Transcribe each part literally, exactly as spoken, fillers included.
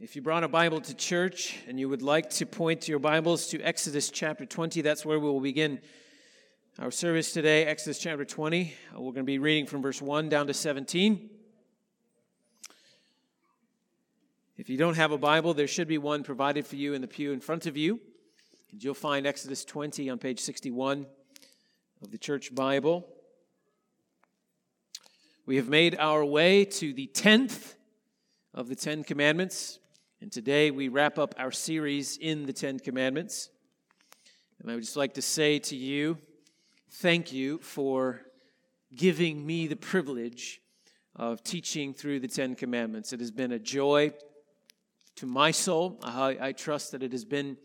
If you brought a Bible to church and you would like to point to your Bibles to Exodus chapter twenty, that's where we will begin our service today, Exodus chapter twenty. We're going to be reading from verse one down to seventeen. If you don't have a Bible, there should be one provided for you in the pew in front of you. And you'll find Exodus twenty on page sixty-one of the church Bible. We have made our way to the tenth of the Ten Commandments. And today we wrap up our series in the Ten Commandments. And I would just like to say to you, thank you for giving me the privilege of teaching through the Ten Commandments. It has been a joy to my soul. I, I trust that it has been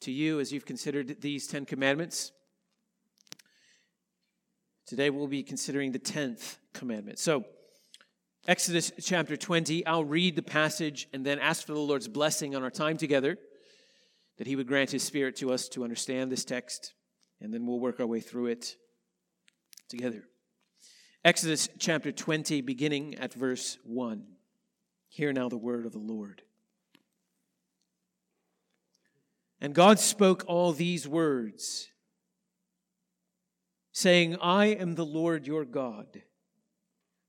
to you as you've considered these Ten Commandments. Today we'll be considering the tenth commandment. So, Exodus chapter twenty, I'll read the passage and then ask for the Lord's blessing on our time together, that He would grant His Spirit to us to understand this text, and then we'll work our way through it together. Exodus chapter twenty, beginning at verse one. Hear now the word of the Lord. And God spoke all these words, saying, I am the Lord your God,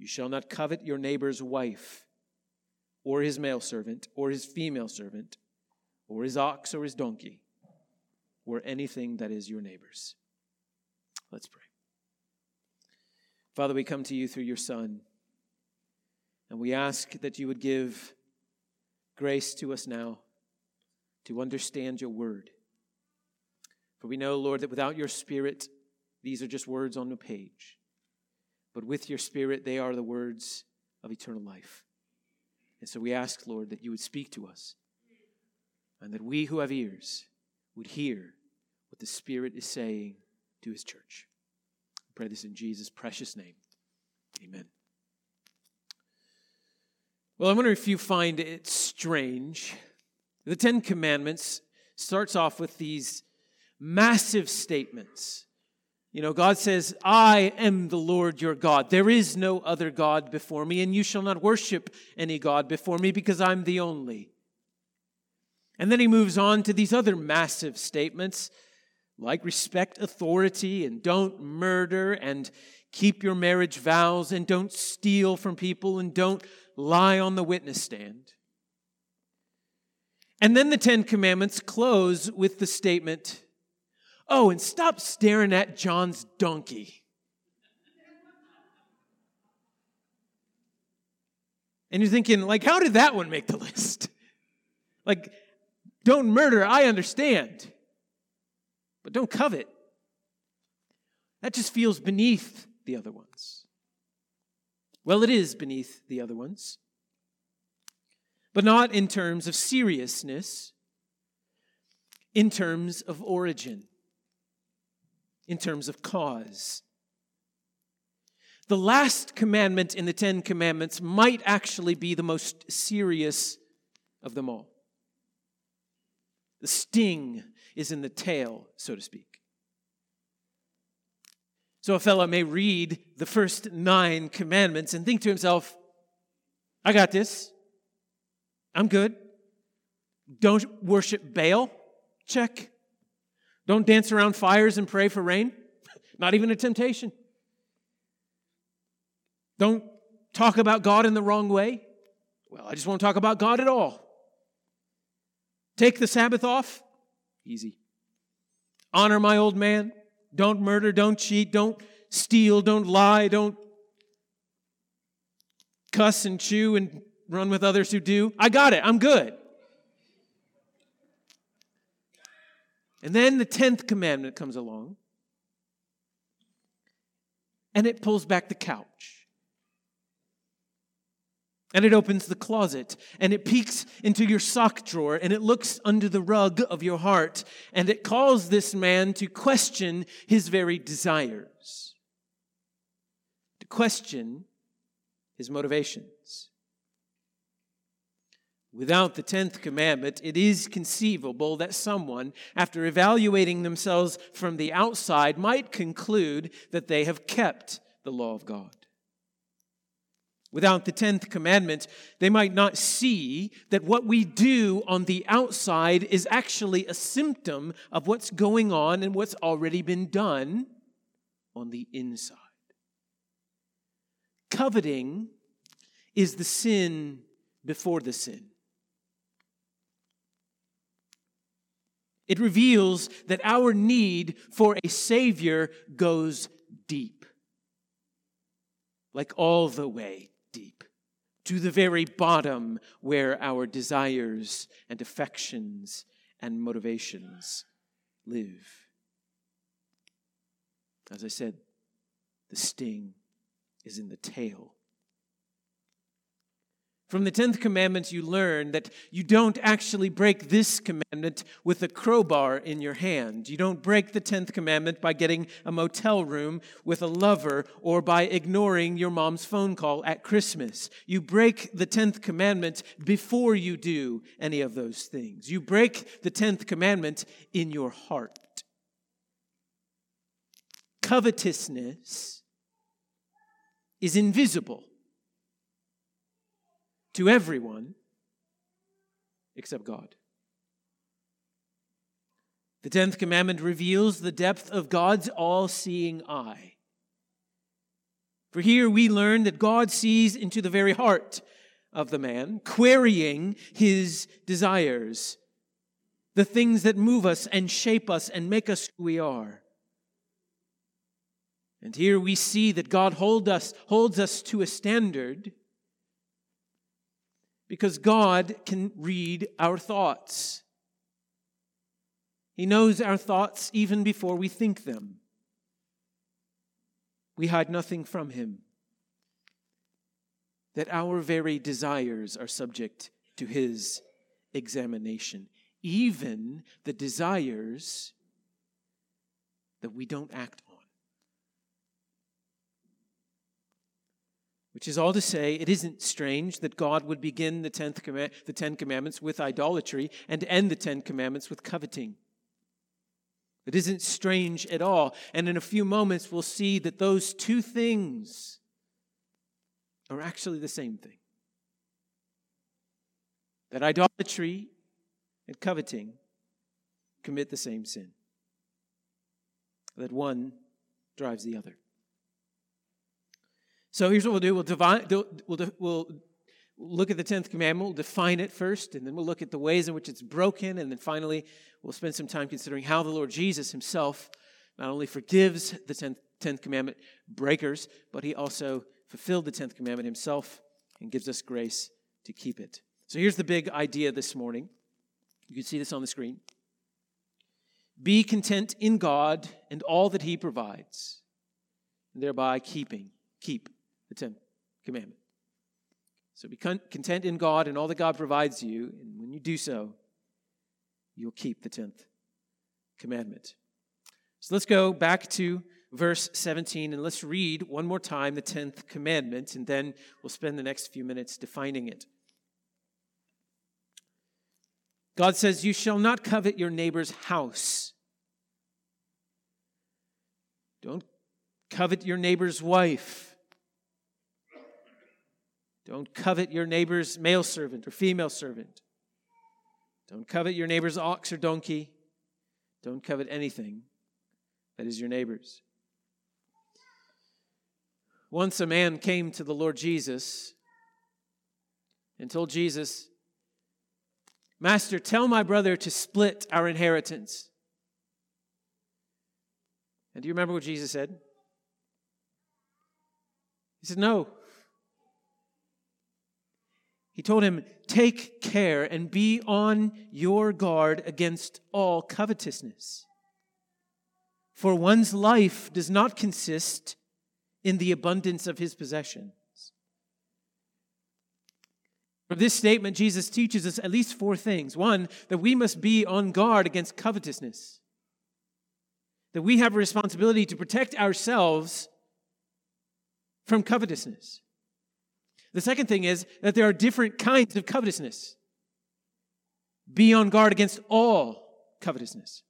You shall not covet your neighbor's wife, or his male servant, or his female servant, or his ox, or his donkey, or anything that is your neighbor's. Let's pray. Father, we come to you through your Son, and we ask that you would give grace to us now to understand your word. For we know, Lord, that without your Spirit, these are just words on the page. But with your Spirit, they are the words of eternal life. And so we ask, Lord, that you would speak to us, and that we who have ears would hear what the Spirit is saying to his church. I pray this in Jesus' precious name. Amen. Well, I wonder if you find it strange. The Ten Commandments starts off with these massive statements. You know, God says, I am the Lord your God. There is no other God before me, and you shall not worship any God before me because I'm the only. And then he moves on to these other massive statements like respect authority and don't murder and keep your marriage vows and don't steal from people and don't lie on the witness stand. And then the Ten Commandments close with the statement, oh, and stop staring at John's donkey. And you're thinking, like, how did that one make the list? Like, don't murder, I understand. but don't covet. That just feels beneath the other ones. Well, it is beneath the other ones, but not in terms of seriousness, in terms of origin, in terms of cause. The last commandment in the Ten Commandments might actually be the most serious of them all. The sting is in the tail, so to speak. So a fellow may read the first nine commandments and think to himself, I got this. I'm good. Don't worship Baal. Check. Don't dance around fires and pray for rain. Not even a temptation. Don't talk about God in the wrong way. Well, I just won't talk about God at all. Take the Sabbath off. Easy. Honor my old man. Don't murder, don't cheat, don't steal, don't lie, don't cuss and chew and run with others who do. I got it. I'm good. And then the tenth commandment comes along, and it pulls back the couch, and it opens the closet, and it peeks into your sock drawer, and it looks under the rug of your heart, and it calls this man to question his very desires, to question his motivations. Without the tenth commandment, it is conceivable that someone, after evaluating themselves from the outside, might conclude that they have kept the law of God. Without the tenth commandment, they might not see that what we do on the outside is actually a symptom of what's going on and what's already been done on the inside. Coveting is the sin before the sin. It reveals that our need for a Savior goes deep, like all the way deep, to the very bottom where our desires and affections and motivations live. As I said, the sting is in the tail. From the tenth commandment, you learn that you don't actually break this commandment with a crowbar in your hand. You don't break the tenth commandment by getting a motel room with a lover or by ignoring your mom's phone call at Christmas. You break the tenth commandment before you do any of those things. You break the tenth commandment in your heart. Covetousness is invisible to everyone except God. The tenth commandment reveals the depth of God's all-seeing eye. For here we learn that God sees into the very heart of the man, querying his desires, the things that move us and shape us and make us who we are. And here we see that God hold us, holds us to a standard, because God can read our thoughts. He knows our thoughts even before we think them. We hide nothing from Him. That our very desires are subject to His examination. Even the desires that we don't act on. Which is all to say, it isn't strange that God would begin the, tenth command, the Ten Commandments with idolatry and end the Ten Commandments with coveting. It isn't strange at all. And in a few moments, we'll see that those two things are actually the same thing. That idolatry and coveting commit the same sin. That one drives the other. So here's what we'll do. We'll, divide, we'll, we'll look at the tenth commandment. We'll define it first, and then we'll look at the ways in which it's broken. And then finally, we'll spend some time considering how the Lord Jesus himself not only forgives the tenth, tenth commandment breakers, but he also fulfilled the tenth commandment himself and gives us grace to keep it. So here's the big idea this morning. You can see this on the screen. Be content in God and all that he provides, and thereby keeping, keep the tenth commandment. So be con- content in God and all that God provides you, and when you do so, you'll keep the tenth commandment. So let's go back to verse seventeen, and let's read one more time the tenth commandment, and then we'll spend the next few minutes defining it. God says, you shall not covet your neighbor's house. Don't covet your neighbor's wife. Don't covet your neighbor's male servant or female servant. Don't covet your neighbor's ox or donkey. Don't covet anything that is your neighbor's. Once a man came to the Lord Jesus and told Jesus, Master, tell my brother to split our inheritance. And do you remember what Jesus said? He said, no. He told him, take care and be on your guard against all covetousness. For one's life does not consist in the abundance of his possession. From this statement, Jesus teaches us at least four things. One, that we must be on guard against covetousness. That we have a responsibility to protect ourselves from covetousness. The second thing is that there are different kinds of covetousness. Be on guard against all covetousness.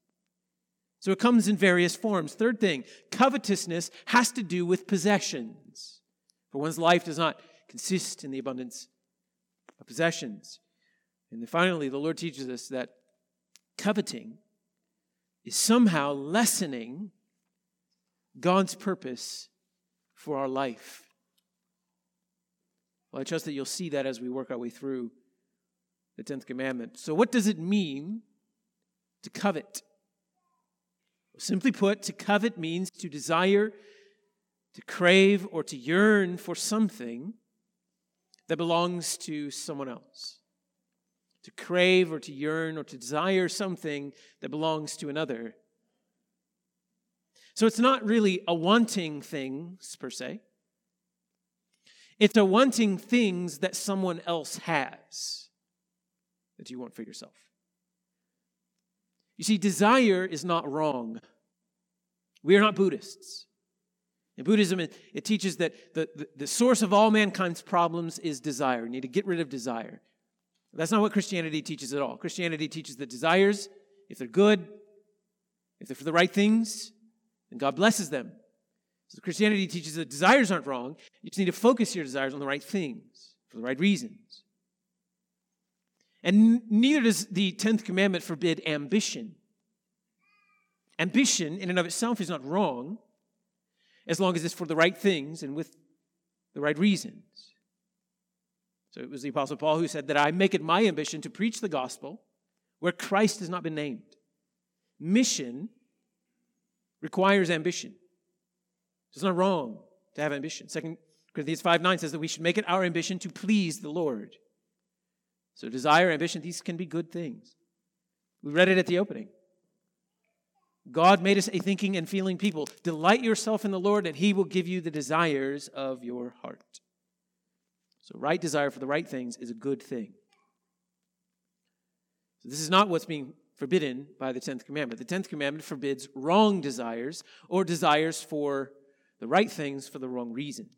So it comes in various forms. Third thing, covetousness has to do with possessions. For one's life does not consist in the abundance of possessions. And then finally, the Lord teaches us that coveting is somehow lessening God's purpose for our life. Well, I trust that you'll see that as we work our way through the tenth commandment. So what does it mean to covet? Well, simply put, to covet means to desire, to crave, or to yearn for something that belongs to someone else. To crave or to yearn or to desire something that belongs to another. So it's not really a wanting things per se. It's a wanting things that someone else has that you want for yourself. You see, desire is not wrong. We are not Buddhists. In Buddhism, it, it teaches that the, the, the source of all mankind's problems is desire. You need to get rid of desire. That's not what Christianity teaches at all. Christianity teaches that desires, if they're good, if they're for the right things, then God blesses them. So Christianity teaches that desires aren't wrong. You just need to focus your desires on the right things, for the right reasons. And neither does the tenth commandment forbid ambition. Ambition in and of itself is not wrong, as long as it's for the right things and with the right reasons. So it was the Apostle Paul who said that I make it my ambition to preach the gospel where Christ has not been named. Mission requires ambition. It's not wrong to have ambition. Second Corinthians five nine says that we should make it our ambition to please the Lord. So desire, ambition, these can be good things. We read it at the opening. God made us a thinking and feeling people. Delight yourself in the Lord, and he will give you the desires of your heart. So right desire for the right things is a good thing. So this is not what's being forbidden by the tenth commandment. The tenth commandment forbids wrong desires or desires for the right things for the wrong reasons.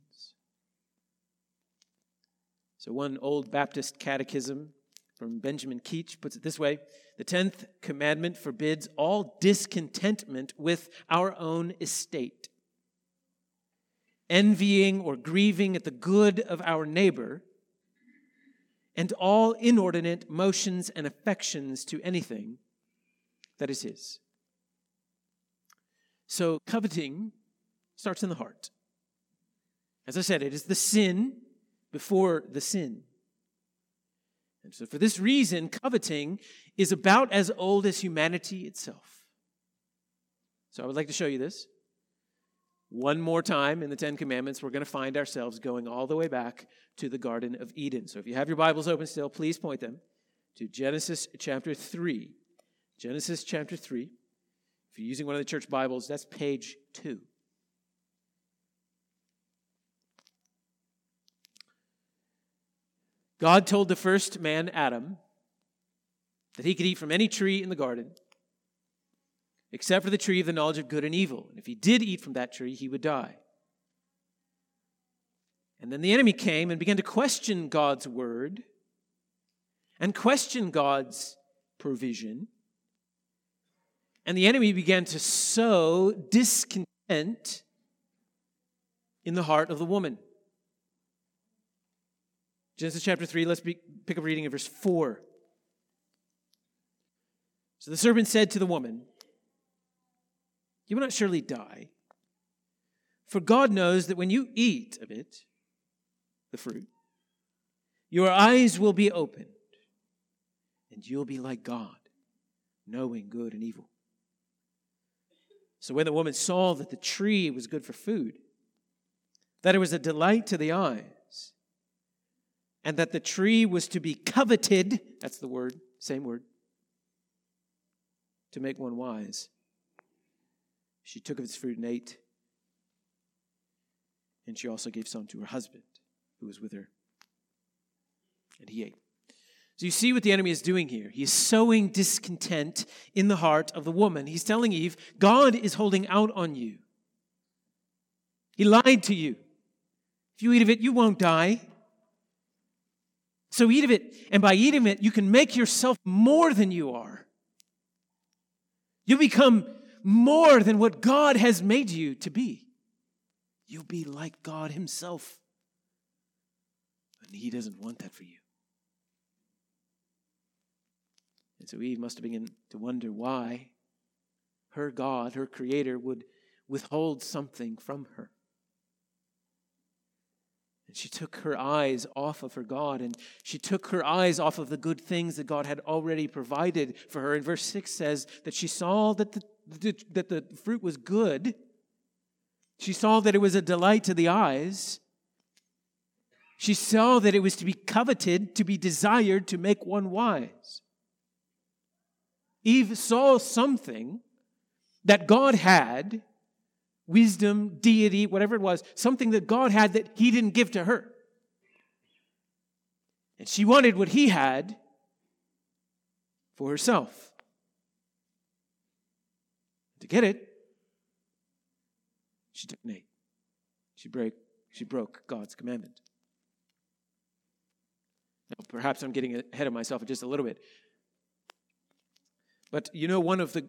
So one old Baptist catechism from Benjamin Keach puts it this way: the tenth commandment forbids all discontentment with our own estate, envying or grieving at the good of our neighbor, and all inordinate motions and affections to anything that is his. So coveting starts in the heart. As I said, it is the sin before the sin. And so for this reason, coveting is about as old as humanity itself. So I would like to show you this. One more time in the Ten Commandments, we're going to find ourselves going all the way back to the Garden of Eden. So if you have your Bibles open still, please point them to Genesis chapter three. Genesis chapter three. If you're using one of the church Bibles, that's page two. God told the first man, Adam, that he could eat from any tree in the garden except for the tree of the knowledge of good and evil. And if he did eat from that tree, he would die. And then the enemy came and began to question God's word and question God's provision. And the enemy began to sow discontent in the heart of the woman. Genesis chapter three, let's be, pick up reading in verse four. So the serpent said to the woman, "You will not surely die, for God knows that when you eat of it, the fruit, your eyes will be opened, and you'll be like God, knowing good and evil." So when the woman saw that the tree was good for food, that it was a delight to the eyes, and that the tree was to be coveted, that's the word, same word, to make one wise, she took of its fruit and ate, and she also gave some to her husband, who was with her, and he ate. So you see what the enemy is doing here. He is sowing discontent in the heart of the woman. He's telling Eve, God is holding out on you. He lied to you. If you eat of it, you won't die. So eat of it, and by eating it, you can make yourself more than you are. You become more than what God has made you to be. You'll be like God himself. And he doesn't want that for you. And so Eve must have begun to wonder why her God, her creator, would withhold something from her. And she took her eyes off of her God, and she took her eyes off of the good things that God had already provided for her. And verse six says that she saw that the that the fruit was good. She saw that it was a delight to the eyes. She saw that it was to be coveted, to be desired, to make one wise. Eve saw something that God had, wisdom, deity, whatever it was, something that God had that he didn't give to her. And she wanted what he had for herself. To get it, she took an eight. She break, she broke God's commandment. Now, perhaps I'm getting ahead of myself just a little bit. But you know, one of the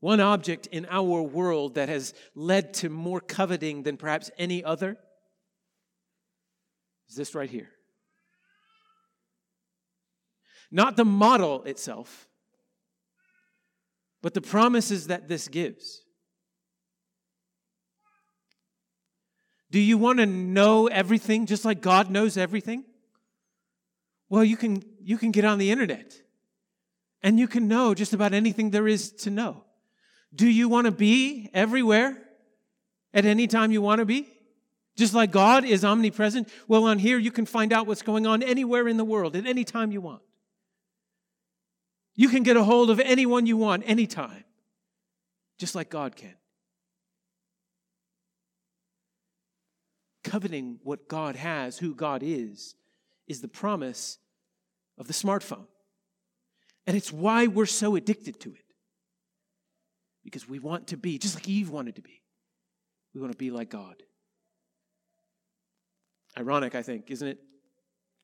one object in our world that has led to more coveting than perhaps any other is this right here. Not the model itself, but the promises that this gives. Do you want to know everything just like God knows everything? Well, you can you can get on the internet and you can know just about anything there is to know. Do you want to be everywhere at any time you want to be? Just like God is omnipresent? Well, on here you can find out what's going on anywhere in the world at any time you want. You can get a hold of anyone you want, anytime, just like God can. Coveting what God has, who God is, is the promise of the smartphone. And it's why we're so addicted to it. Because we want to be, just like Eve wanted to be, we want to be like God. Ironic, I think, isn't it,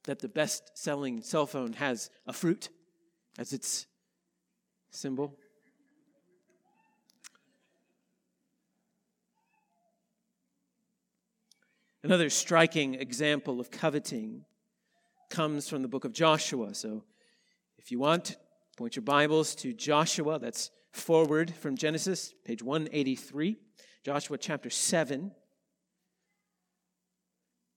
that the best-selling cell phone has a fruit as its symbol? Another striking example of coveting comes from the book of Joshua. So if you want, point your Bibles to Joshua. That's forward from Genesis, page one eighty-three. Joshua chapter seven.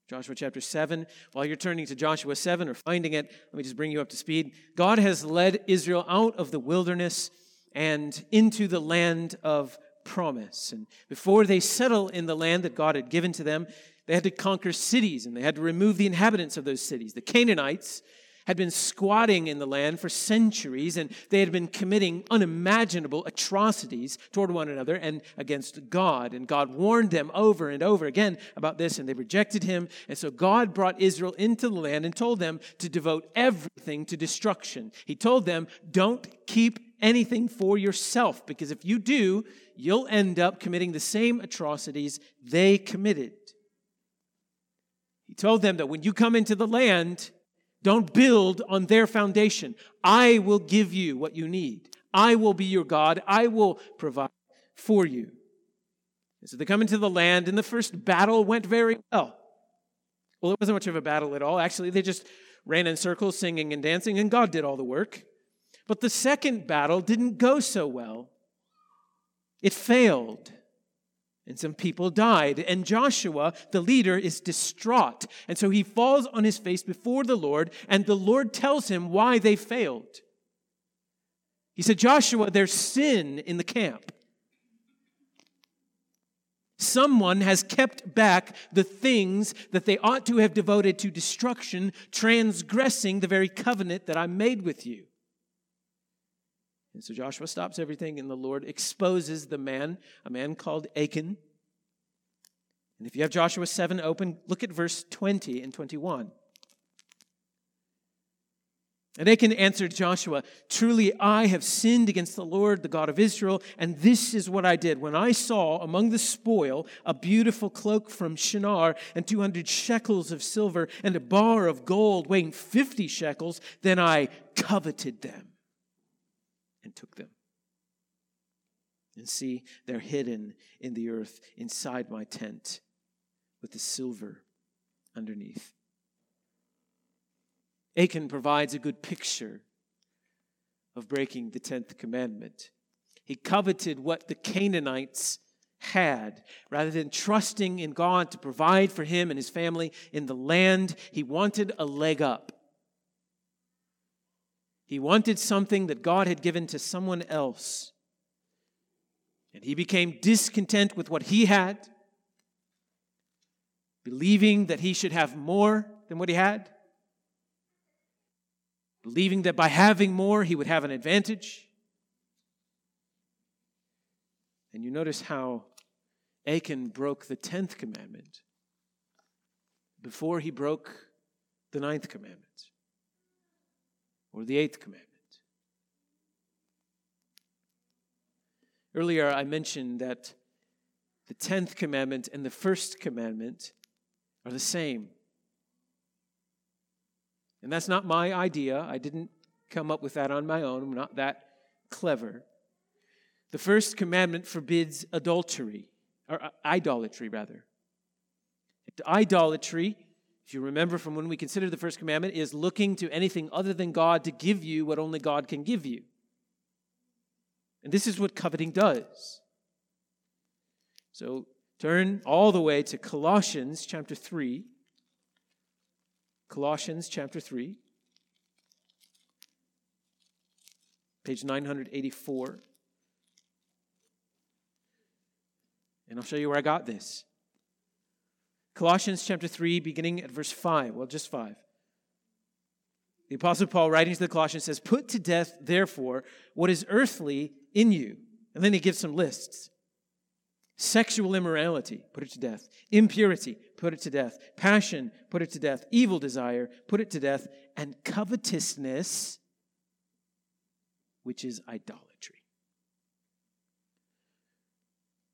Joshua chapter seven. While you're turning to Joshua seven or finding it, let me just bring you up to speed. God has led Israel out of the wilderness and into the land of promise. And before they settle in the land that God had given to them, they had to conquer cities, and they had to remove the inhabitants of those cities. The Canaanites had been squatting in the land for centuries, and they had been committing unimaginable atrocities toward one another and against God. And God warned them over and over again about this, and they rejected him. And so God brought Israel into the land and told them to devote everything to destruction. He told them, don't keep anything for yourself, because if you do, you'll end up committing the same atrocities they committed. He told them that when you come into the land, don't build on their foundation. I will give you what you need. I will be your God. I will provide for you. And so they come into the land, and the first battle went very well. Well, it wasn't much of a battle at all. Actually, they just ran in circles, singing and dancing, and God did all the work. But the second battle didn't go so well. It failed. And some people died. And Joshua, the leader, is distraught. And so he falls on his face before the Lord, and the Lord tells him why they failed. He said, Joshua, there's sin in the camp. Someone has kept back the things that they ought to have devoted to destruction, transgressing the very covenant that I made with you. And so Joshua stops everything, and the Lord exposes the man, a man called Achan. And if you have Joshua seven open, look at verse twenty and twenty-one. And Achan answered Joshua, truly I have sinned against the Lord, the God of Israel, and this is what I did. When I saw among the spoil a beautiful cloak from Shinar and two hundred shekels of silver and a bar of gold weighing fifty shekels, then I coveted them and took them. And see, they're hidden in the earth inside my tent with the silver underneath. Achan provides a good picture of breaking the tenth commandment. He coveted what the Canaanites had. Rather than trusting in God to provide for him and his family in the land, he wanted a leg up. He wanted something that God had given to someone else. And he became discontent with what he had, believing that he should have more than what he had, believing that by having more, he would have an advantage. And you notice how Achan broke the tenth commandment before he broke the ninth commandment or the eighth commandment. Earlier, I mentioned that the tenth commandment and the first commandment are the same. And that's not my idea. I didn't come up with that on my own. I'm not that clever. The first commandment forbids adultery, or uh, idolatry, rather. Idolatry, if you remember from when we considered the first commandment, is looking to anything other than God to give you what only God can give you. And this is what coveting does. So turn all the way to Colossians chapter three. Colossians chapter three, page nine eighty-four. And I'll show you where I got this. Colossians chapter three, beginning at verse five. Well, just five. The Apostle Paul, writing to the Colossians, says, put to death, therefore, what is earthly in you. And then he gives some lists. Sexual immorality, put it to death. Impurity, put it to death. Passion, put it to death. Evil desire, put it to death. And covetousness, which is idolatry.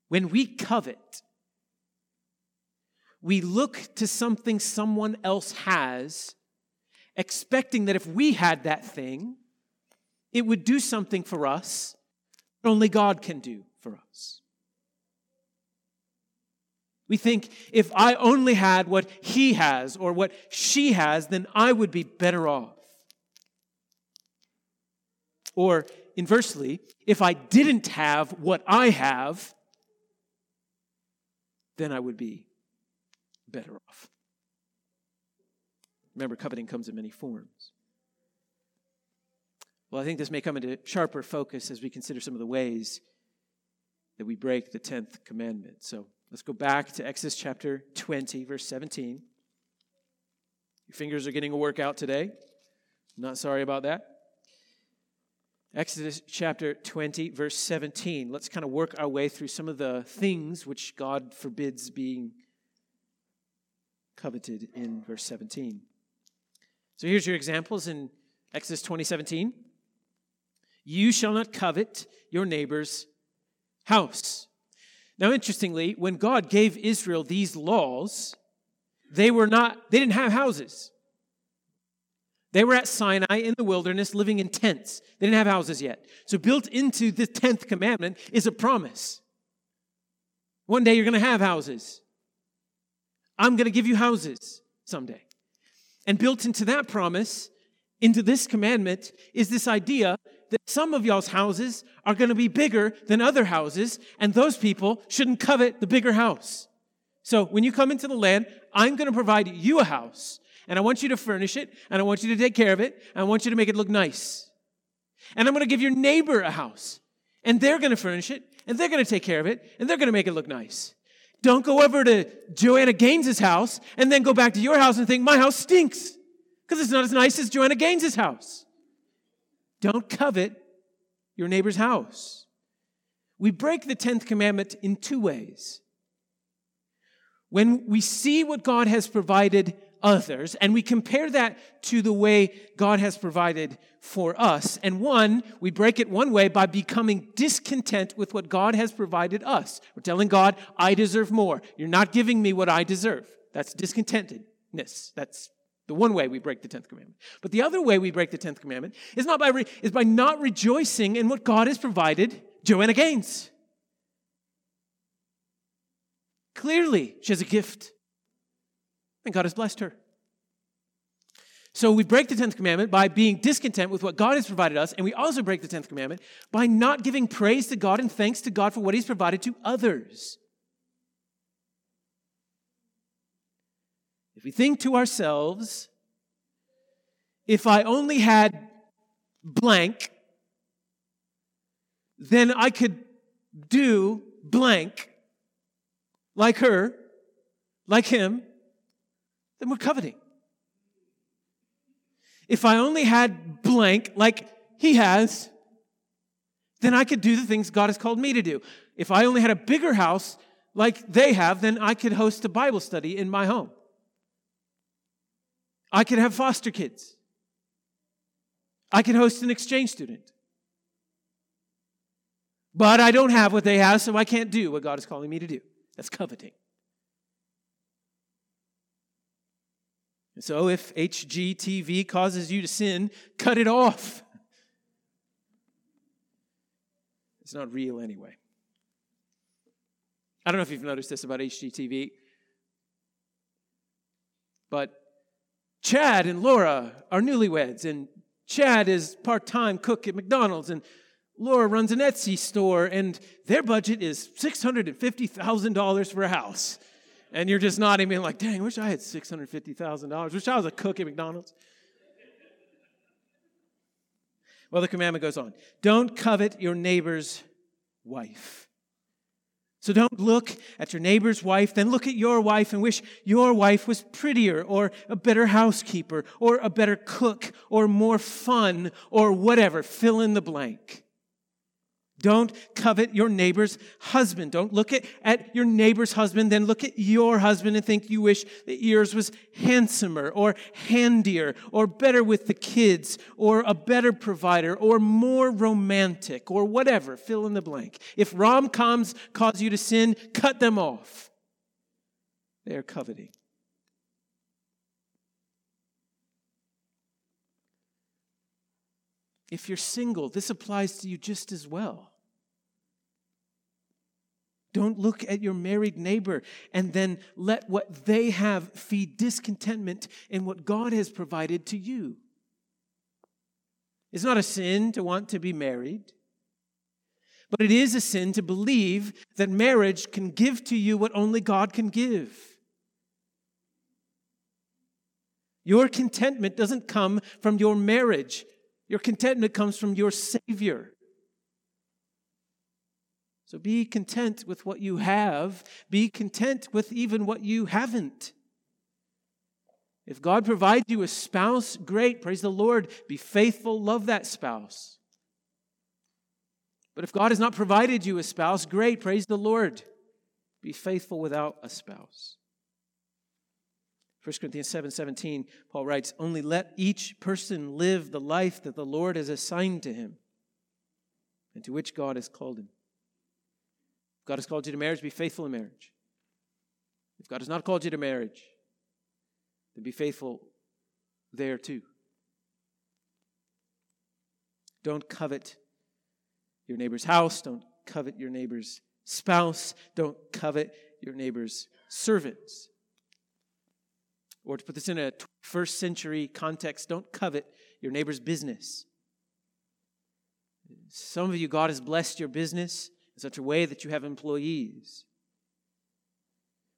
When we covet, we look to something someone else has, expecting that if we had that thing, it would do something for us that only God can do for us. We think, if I only had what he has or what she has, then I would be better off. Or, inversely, if I didn't have what I have, then I would be better off. Remember, coveting comes in many forms. Well, I think this may come into sharper focus as we consider some of the ways that we break the tenth commandment. So, let's go back to Exodus chapter twenty, verse seventeen. Your fingers are getting a workout today, Not sorry about that. Exodus chapter twenty, verse seventeen. Let's kind of work our way through some of the things which God forbids being coveted in verse seventeen. So here's your examples in Exodus twenty seventeen. You shall not covet your neighbor's house. Now, interestingly, when God gave Israel these laws, they were not, they didn't have houses. They were at Sinai in the wilderness living in tents. They didn't have houses yet. So built into the tenth commandment is a promise. One day you're going to have houses. I'm going to give you houses someday. And built into that promise, into this commandment, is this idea that some of y'all's houses are going to be bigger than other houses, and those people shouldn't covet the bigger house. So when you come into the land, I'm going to provide you a house. And I want you to furnish it, and I want you to take care of it, and I want you to make it look nice. And I'm going to give your neighbor a house, and they're going to furnish it, and they're going to take care of it, and they're going to make it look nice. Don't go over to Joanna Gaines' house and then go back to your house and think, my house stinks, because it's not as nice as Joanna Gaines' house. Don't covet your neighbor's house. We break the tenth commandment in two ways. When we see what God has provided others, and we compare that to the way God has provided for us. And one, we break it one way by becoming discontent with what God has provided us. We're telling God, I deserve more. You're not giving me what I deserve. That's discontentedness. That's the one way we break the tenth commandment. But the other way we break the tenth commandment is not by re- is by not rejoicing in what God has provided Joanna Gaines. Clearly, she has a gift. And God has blessed her. So we break the tenth commandment by being discontent with what God has provided us, and we also break the tenth commandment by not giving praise to God and thanks to God for what He's provided to others. If we think to ourselves, if I only had blank, then I could do blank like her, like him, then we're coveting. If I only had blank like he has, then I could do the things God has called me to do. If I only had a bigger house like they have, then I could host a Bible study in my home. I could have foster kids. I could host an exchange student. But I don't have what they have, so I can't do what God is calling me to do. That's coveting. So if H G T V causes you to sin, cut it off. It's not real anyway. I don't know if you've noticed this about H G T V, but Chad and Laura are newlyweds, and Chad is part-time cook at McDonald's, and Laura runs an Etsy store, and their budget is six hundred fifty thousand dollars for a house. And you're just nodding, being like, dang, wish I had six hundred fifty thousand dollars. Wish I was a cook at McDonald's. Well, the commandment goes on. Don't covet your neighbor's wife. So don't look at your neighbor's wife, then look at your wife and wish your wife was prettier or a better housekeeper or a better cook or more fun or whatever. Fill in the blank. Don't covet your neighbor's husband. Don't look at, at your neighbor's husband, then look at your husband and think you wish that yours was handsomer or handier or better with the kids or a better provider or more romantic or whatever. Fill in the blank. If rom-coms cause you to sin, cut them off. They are coveting. If you're single, this applies to you just as well. Don't look at your married neighbor and then let what they have feed discontentment in what God has provided to you. It's not a sin to want to be married, but it is a sin to believe that marriage can give to you what only God can give. Your contentment doesn't come from your marriage. Your contentment comes from your Savior. So be content with what you have. Be content with even what you haven't. If God provides you a spouse, great. Praise the Lord. Be faithful. Love that spouse. But if God has not provided you a spouse, great. Praise the Lord. Be faithful without a spouse. First Corinthians seven seventeen, Paul writes, "Only let each person live the life that the Lord has assigned to him and to which God has called him." If God has called you to marriage, be faithful in marriage. If God has not called you to marriage, then be faithful there too. Don't covet your neighbor's house. Don't covet your neighbor's spouse. Don't covet your neighbor's servants. Or to put this in a first century context, don't covet your neighbor's business. Some of you, God has blessed your business in such a way that you have employees.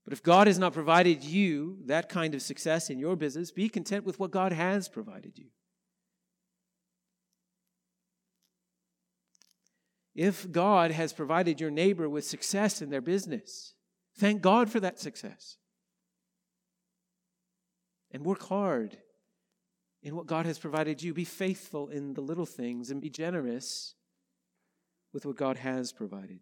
But if God has not provided you that kind of success in your business, be content with what God has provided you. If God has provided your neighbor with success in their business, thank God for that success. And work hard in what God has provided you. Be faithful in the little things and be generous with what God has provided.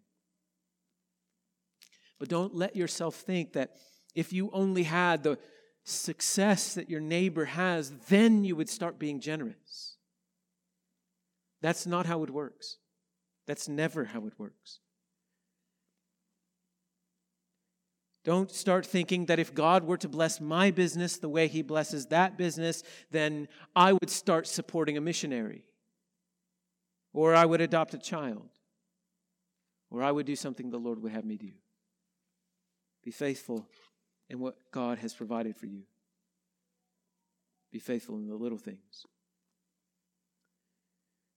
But don't let yourself think that if you only had the success that your neighbor has, then you would start being generous. That's not how it works. That's never how it works. Don't start thinking that if God were to bless my business the way He blesses that business, then I would start supporting a missionary. Or I would adopt a child. Or I would do something the Lord would have me do. Be faithful in what God has provided for you. Be faithful in the little things.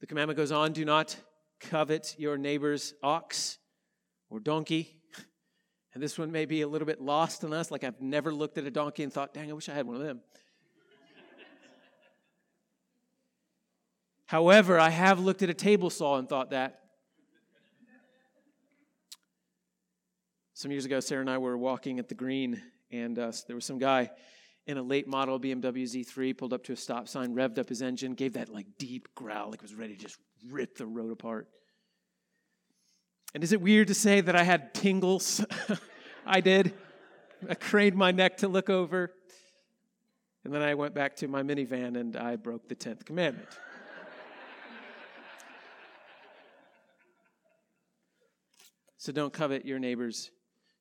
The commandment goes on, do not covet your neighbor's ox or donkey. And this one may be a little bit lost on us, like I've never looked at a donkey and thought, dang, I wish I had one of them. However, I have looked at a table saw and thought that. Some years ago, Sarah and I were walking at the green, and uh, there was some guy in a late model B M W Z three, pulled up to a stop sign, revved up his engine, gave that like deep growl, like was ready to just rip the road apart. And is it weird to say that I had tingles? I did. I craned my neck to look over. And then I went back to my minivan and I broke the tenth commandment. So don't covet your neighbor's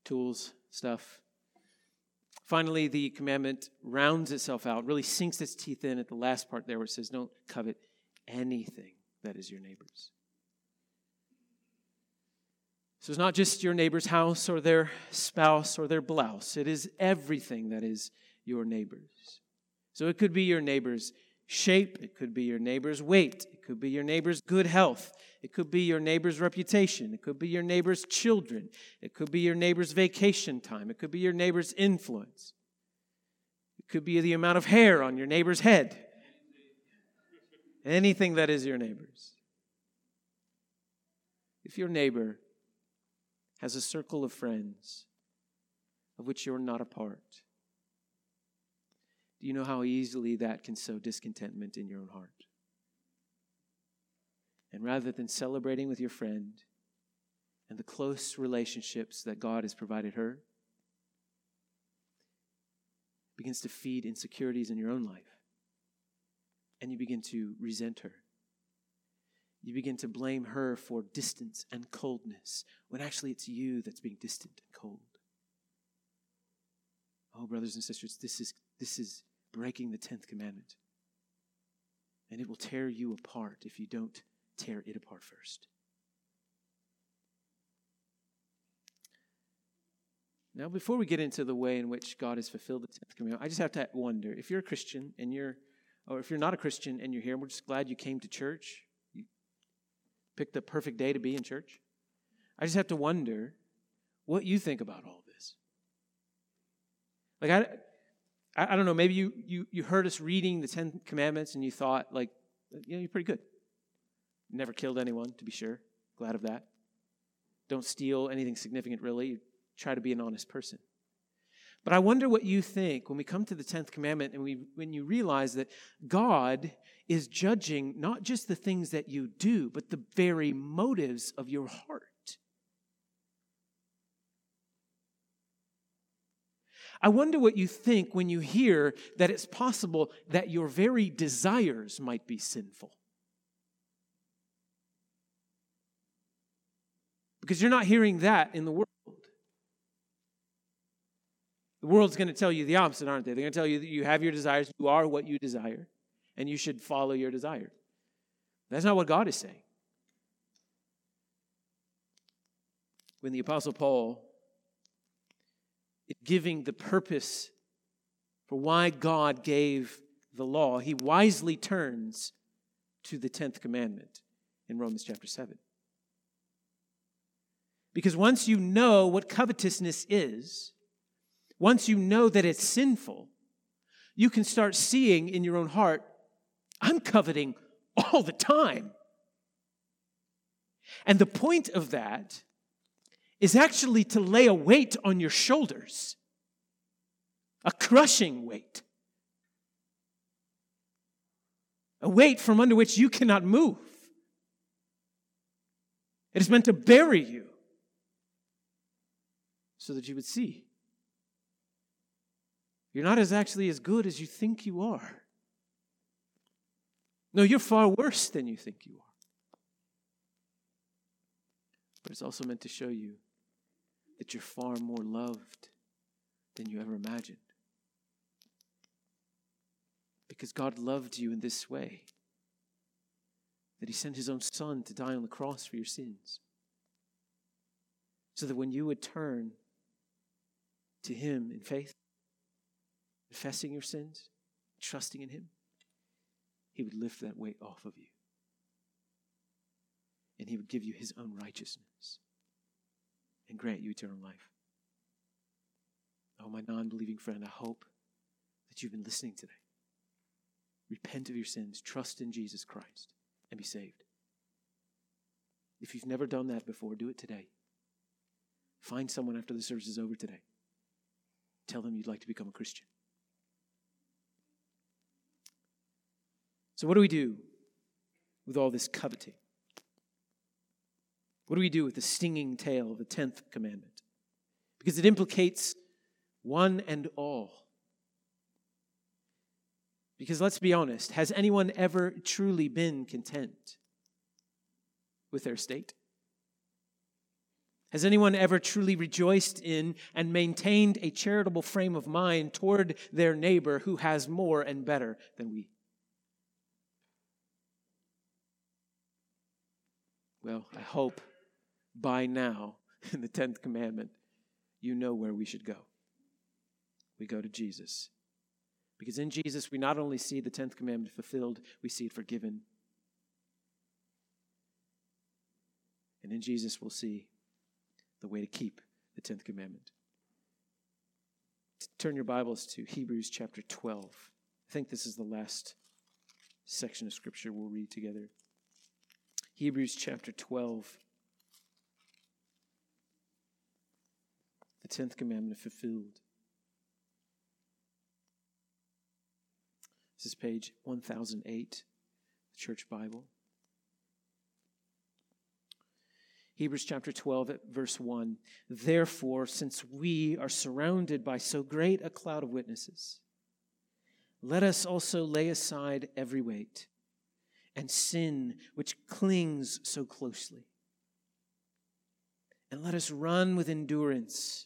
tools, stuff. Finally, the commandment rounds itself out, really sinks its teeth in at the last part there where it says, don't covet anything that is your neighbor's. So it's not just your neighbor's house or their spouse or their blouse. It is everything that is your neighbor's. So it could be your neighbor's shape. It could be your neighbor's weight. It could be your neighbor's good health. It could be your neighbor's reputation. It could be your neighbor's children. It could be your neighbor's vacation time. It could be your neighbor's influence. It could be the amount of hair on your neighbor's head. Anything that is your neighbor's. If your neighbor has a circle of friends of which you're not a part, do you know how easily that can sow discontentment in your own heart? And rather than celebrating with your friend and the close relationships that God has provided her, it begins to feed insecurities in your own life. And you begin to resent her. You begin to blame her for distance and coldness, when actually it's you that's being distant and cold. Oh, brothers and sisters, this is this is breaking the tenth commandment. And it will tear you apart if you don't tear it apart first. Now, before we get into the way in which God has fulfilled the tenth commandment, I just have to wonder, if you're a Christian and you're, or if you're not a Christian and you're here, and we're just glad you came to church, pick the perfect day to be in church. I just have to wonder what you think about all this. Like, I I don't know, maybe you, you, you heard us reading the Ten Commandments and you thought, like, you know, you're pretty good. Never killed anyone, to be sure. Glad of that. Don't steal anything significant, really. You try to be an honest person. But I wonder what you think when we come to the tenth commandment and we, when you realize that God is judging not just the things that you do, but the very motives of your heart. I wonder what you think when you hear that it's possible that your very desires might be sinful. Because you're not hearing that in the world. The world's going to tell you the opposite, aren't they? They're going to tell you that you have your desires, you are what you desire, and you should follow your desire. That's not what God is saying. When the Apostle Paul is giving the purpose for why God gave the law, he wisely turns to the tenth commandment in Romans chapter seven. Because once you know what covetousness is, once you know that it's sinful, you can start seeing in your own heart, I'm coveting all the time. And the point of that is actually to lay a weight on your shoulders, a crushing weight, a weight from under which you cannot move. It is meant to bury you so that you would see. You're not as actually as good as you think you are. No, you're far worse than you think you are. But it's also meant to show you that you're far more loved than you ever imagined. Because God loved you in this way, that He sent His own Son to die on the cross for your sins, so that when you would turn to Him in faith, confessing your sins, trusting in Him, He would lift that weight off of you. And He would give you His own righteousness and grant you eternal life. Oh, my non-believing friend, I hope that you've been listening today. Repent of your sins, trust in Jesus Christ, and be saved. If you've never done that before, do it today. Find someone after the service is over today. Tell them you'd like to become a Christian. So what do we do with all this coveting? What do we do with the stinging tail of the tenth commandment? Because it implicates one and all. Because let's be honest, has anyone ever truly been content with their state? Has anyone ever truly rejoiced in and maintained a charitable frame of mind toward their neighbor who has more and better than we? Well, I hope by now, in the tenth commandment, you know where we should go. We go to Jesus. Because in Jesus, we not only see the tenth commandment fulfilled, we see it forgiven. And in Jesus, we'll see the way to keep the tenth commandment. Turn your Bibles to Hebrews chapter twelve. I think this is the last section of Scripture we'll read together. Hebrews chapter twelve, the tenth commandment fulfilled. This is page one thousand eight, the Church Bible. Hebrews chapter twelve, at verse one. Therefore, since we are surrounded by so great a cloud of witnesses, let us also lay aside every weight and sin which clings so closely. And let us run with endurance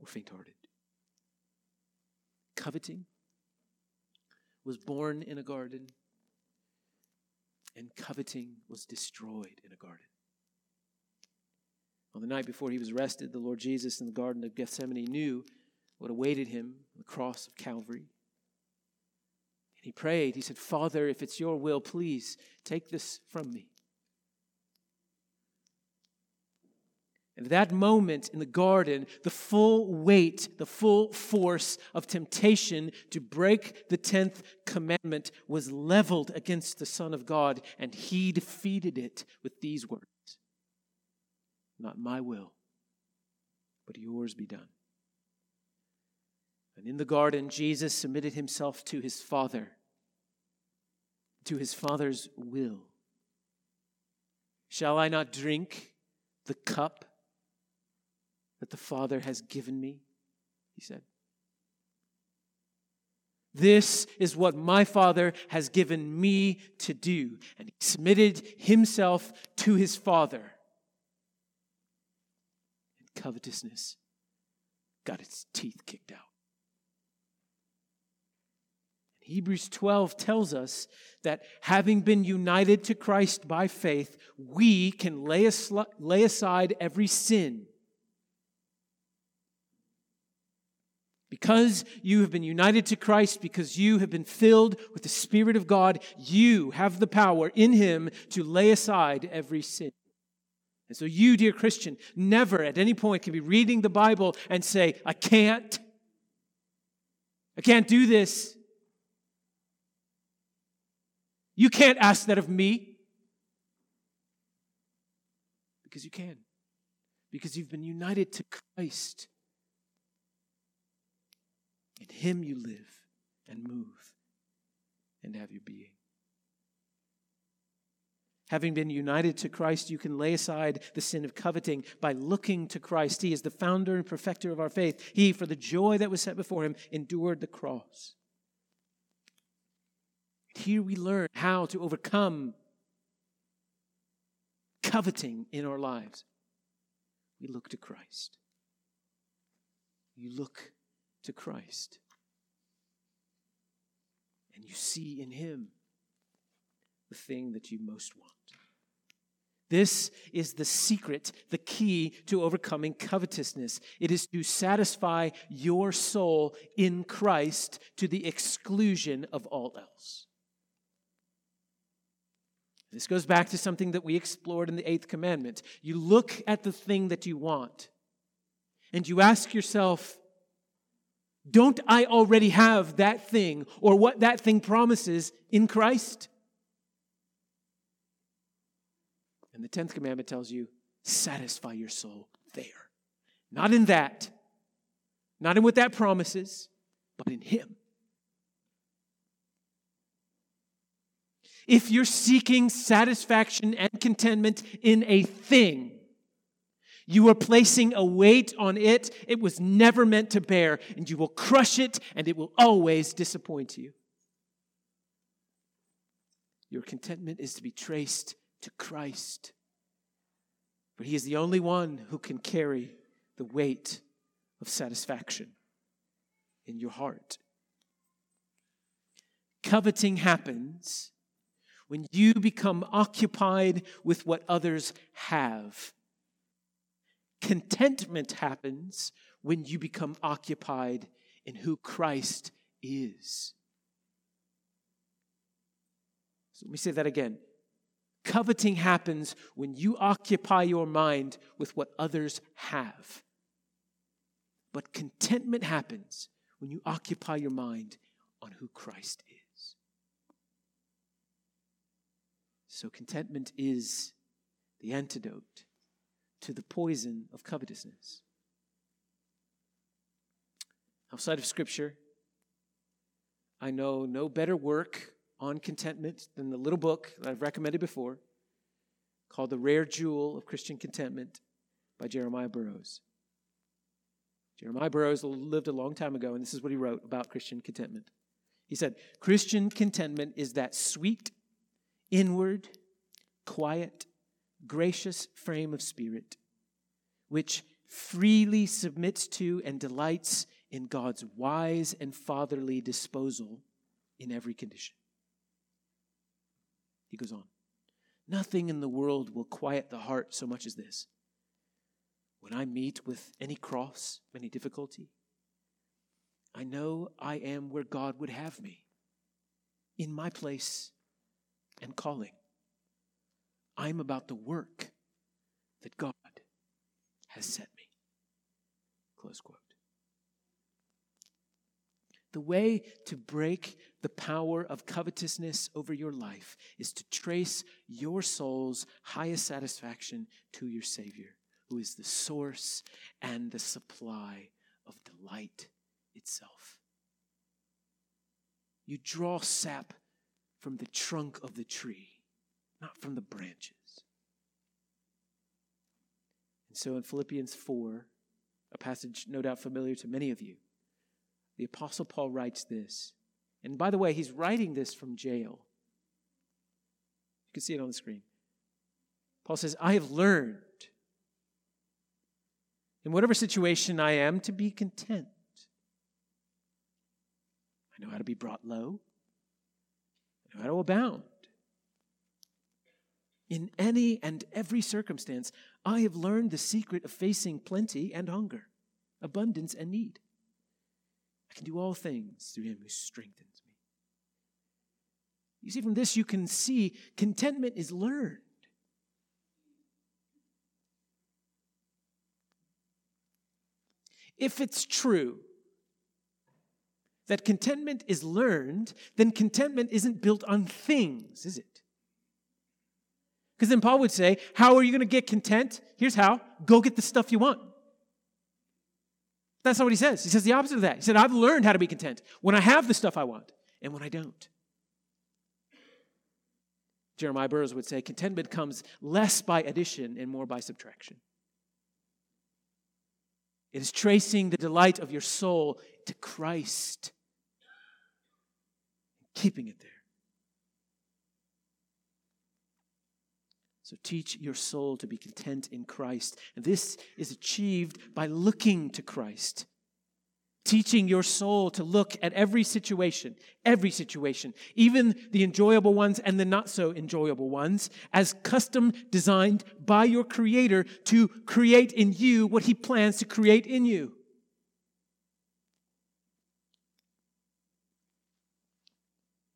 or faint-hearted. Coveting was born in a garden, and coveting was destroyed in a garden. On the night before He was arrested, the Lord Jesus in the Garden of Gethsemane knew what awaited him on the cross of Calvary. And he prayed. He said, Father, if it's your will, please take this from me. And that moment in the garden, the full weight, the full force of temptation to break the tenth commandment was leveled against the Son of God, and he defeated it with these words. Not my will, but yours be done. And in the garden, Jesus submitted himself to his Father, to his Father's will. Shall I not drink the cup that the Father has given me? He said. This is what my Father has given me to do. And he submitted himself to his Father. And covetousness got its teeth kicked out. Hebrews twelve tells us that having been united to Christ by faith, we can lay, asli- lay aside every sin. Because you have been united to Christ, because you have been filled with the Spirit of God, you have the power in Him to lay aside every sin. And so you, dear Christian, never at any point can be reading the Bible and say, I can't. I can't do this. You can't ask that of me, because you can, because you've been united to Christ. In Him you live and move and have your being. Having been united to Christ, you can lay aside the sin of coveting by looking to Christ. He is the founder and perfecter of our faith. He, for the joy that was set before Him, endured the cross. Here we learn how to overcome coveting in our lives. We look to Christ. You look to Christ. And you see in Him the thing that you most want. This is the secret, the key to overcoming covetousness. It is to satisfy your soul in Christ to the exclusion of all else. This goes back to something that we explored in the eighth commandment. You look at the thing that you want, and you ask yourself, don't I already have that thing or what that thing promises in Christ? And the tenth commandment tells you, satisfy your soul there. Not in that, not in what that promises, but in Him. If you're seeking satisfaction and contentment in a thing, you are placing a weight on it it was never meant to bear, and you will crush it, and it will always disappoint you. Your contentment is to be traced to Christ, for He is the only one who can carry the weight of satisfaction in your heart. Coveting happens when you become occupied with what others have. Contentment happens when you become occupied in who Christ is. So let me say that again. Coveting happens when you occupy your mind with what others have. But contentment happens when you occupy your mind on who Christ is. So contentment is the antidote to the poison of covetousness. Outside of Scripture, I know no better work on contentment than the little book that I've recommended before called The Rare Jewel of Christian Contentment by Jeremiah Burroughs. Jeremiah Burroughs lived a long time ago, and this is what he wrote about Christian contentment. He said, Christian contentment is that sweet, inward, quiet, gracious frame of spirit, which freely submits to and delights in God's wise and fatherly disposal in every condition. He goes on, nothing in the world will quiet the heart so much as this. When I meet with any cross, any difficulty, I know I am where God would have me, in my place and calling. I'm about the work that God has sent me. Close quote. The way to break the power of covetousness over your life is to trace your soul's highest satisfaction to your Savior, who is the source and the supply of delight itself. You draw sap from the trunk of the tree, not from the branches. And so in Philippians four, a passage no doubt familiar to many of you, the Apostle Paul writes this. And by the way, he's writing this from jail. You can see it on the screen. Paul says, I have learned, in whatever situation I am, to be content. I know how to be brought low. I know how to abound. In any and every circumstance, I have learned the secret of facing plenty and hunger, abundance and need. I can do all things through him who strengthens me. You see, from this you can see contentment is learned. If it's true that contentment is learned, then contentment isn't built on things, is it? Because then Paul would say, how are you going to get content? Here's how. Go get the stuff you want. That's not what he says. He says the opposite of that. He said, I've learned how to be content when I have the stuff I want and when I don't. Jeremiah Burroughs would say, contentment comes less by addition and more by subtraction. It is tracing the delight of your soul to Christ and keeping it there. So teach your soul to be content in Christ. And this is achieved by looking to Christ. Teaching your soul to look at every situation, every situation, even the enjoyable ones and the not so enjoyable ones, as custom designed by your Creator to create in you what He plans to create in you.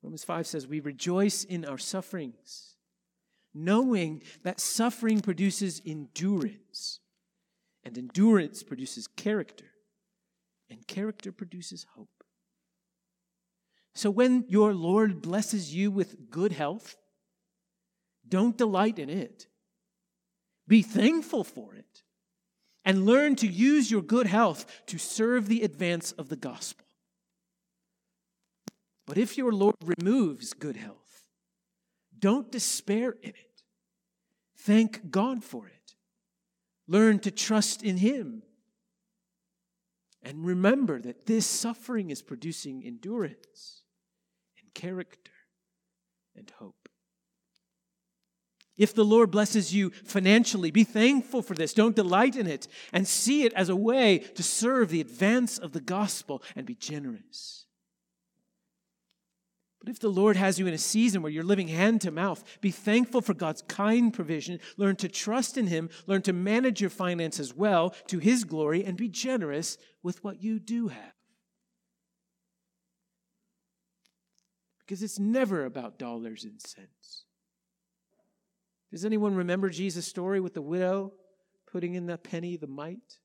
Romans five says, we rejoice in our sufferings, knowing that suffering produces endurance, and endurance produces character, and character produces hope. So when your Lord blesses you with good health, don't delight in it. Be thankful for it, and learn to use your good health to serve the advance of the gospel. But if your Lord removes good health, don't despair in it. Thank God for it. Learn to trust in Him. And remember that this suffering is producing endurance and character and hope. If the Lord blesses you financially, be thankful for this. Don't delight in it. And see it as a way to serve the advance of the gospel and be generous. But if the Lord has you in a season where you're living hand to mouth, be thankful for God's kind provision. Learn to trust in Him. Learn to manage your finances well to His glory and be generous with what you do have. Because it's never about dollars and cents. Does anyone remember Jesus' story with the widow putting in the penny, the mite?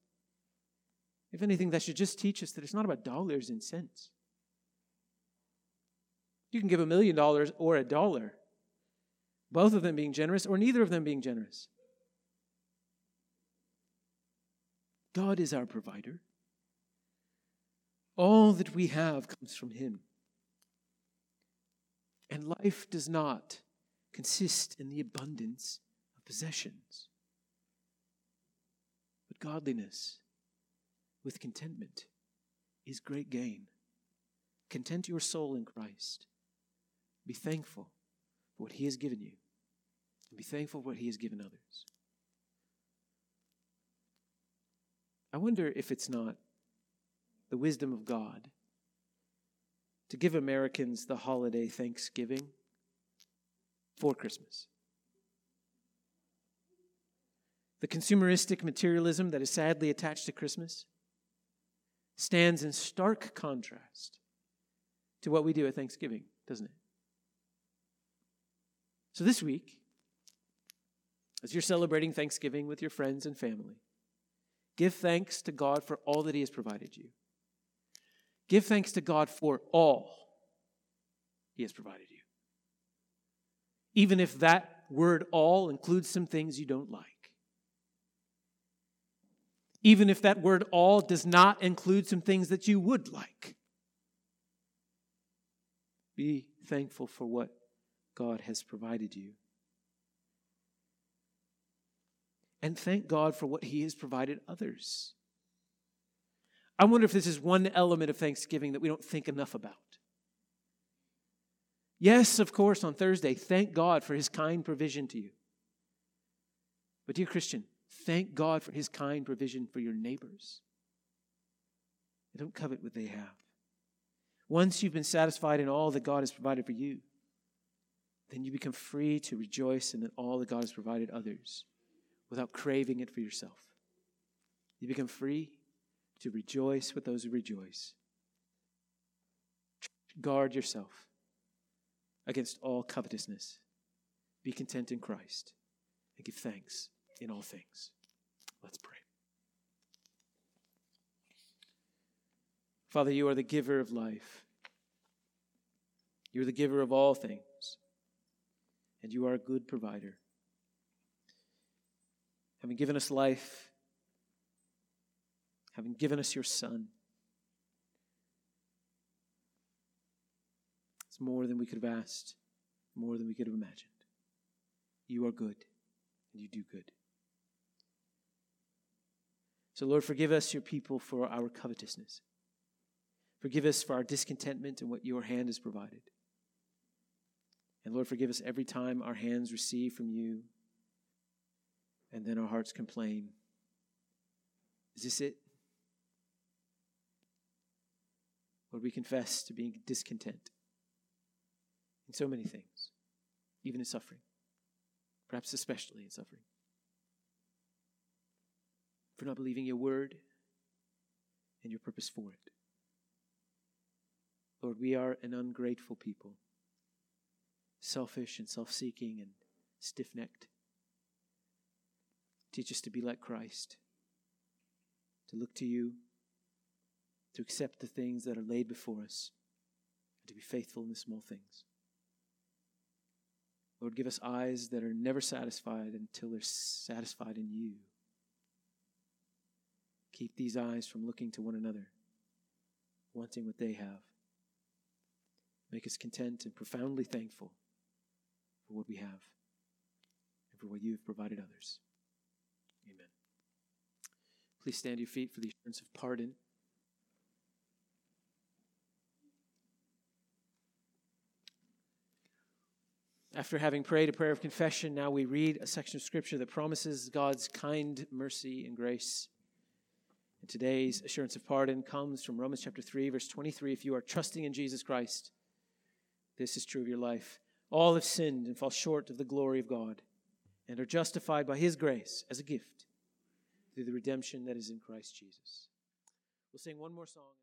If anything, that should just teach us that it's not about dollars and cents. You can give a million dollars or a dollar, both of them being generous or neither of them being generous. God is our provider. All that we have comes from Him. And life does not consist in the abundance of possessions, but godliness with contentment is great gain. Content your soul in Christ. Be thankful for what He has given you. And be thankful for what He has given others. I wonder if it's not the wisdom of God to give Americans the holiday Thanksgiving for Christmas. The consumeristic materialism that is sadly attached to Christmas stands in stark contrast to what we do at Thanksgiving, doesn't it? So this week, as you're celebrating Thanksgiving with your friends and family, give thanks to God for all that He has provided you. Give thanks to God for all He has provided you. Even if that word all includes some things you don't like. Even if that word all does not include some things that you would like. Be thankful for what God has provided you. And thank God for what He has provided others. I wonder if this is one element of Thanksgiving that we don't think enough about. Yes, of course, on Thursday, thank God for His kind provision to you. But dear Christian, thank God for His kind provision for your neighbors. Don't covet what they have. Once you've been satisfied in all that God has provided for you, then you become free to rejoice in all that God has provided others without craving it for yourself. You become free to rejoice with those who rejoice. Guard yourself against all covetousness. Be content in Christ and give thanks in all things. Let's pray. Father, You are the giver of life. You are the giver of all things. And You are a good provider. Having given us life, having given us Your Son, it's more than we could have asked, more than we could have imagined. You are good, and You do good. So, Lord, forgive us, Your people, for our covetousness. Forgive us for our discontentment in what Your hand has provided. And, Lord, forgive us every time our hands receive from You and then our hearts complain. Is this it? Lord, we confess to being discontent in so many things, even in suffering, perhaps especially in suffering. For not believing Your word and Your purpose for it. Lord, we are an ungrateful people, selfish and self-seeking and stiff-necked. Teach us to be like Christ, to look to You, to accept the things that are laid before us, and to be faithful in the small things. Lord, give us eyes that are never satisfied until they're satisfied in You. Keep these eyes from looking to one another, wanting what they have. Make us content and profoundly thankful for what we have and for what You have provided others. Amen. Please stand to your feet for the assurance of pardon. After having prayed a prayer of confession, now we read a section of Scripture that promises God's kind mercy and grace. And today's assurance of pardon comes from Romans chapter three, verse twenty-three. If you are trusting in Jesus Christ, this is true of your life. All have sinned and fall short of the glory of God and are justified by His grace as a gift through the redemption that is in Christ Jesus. We'll sing one more song.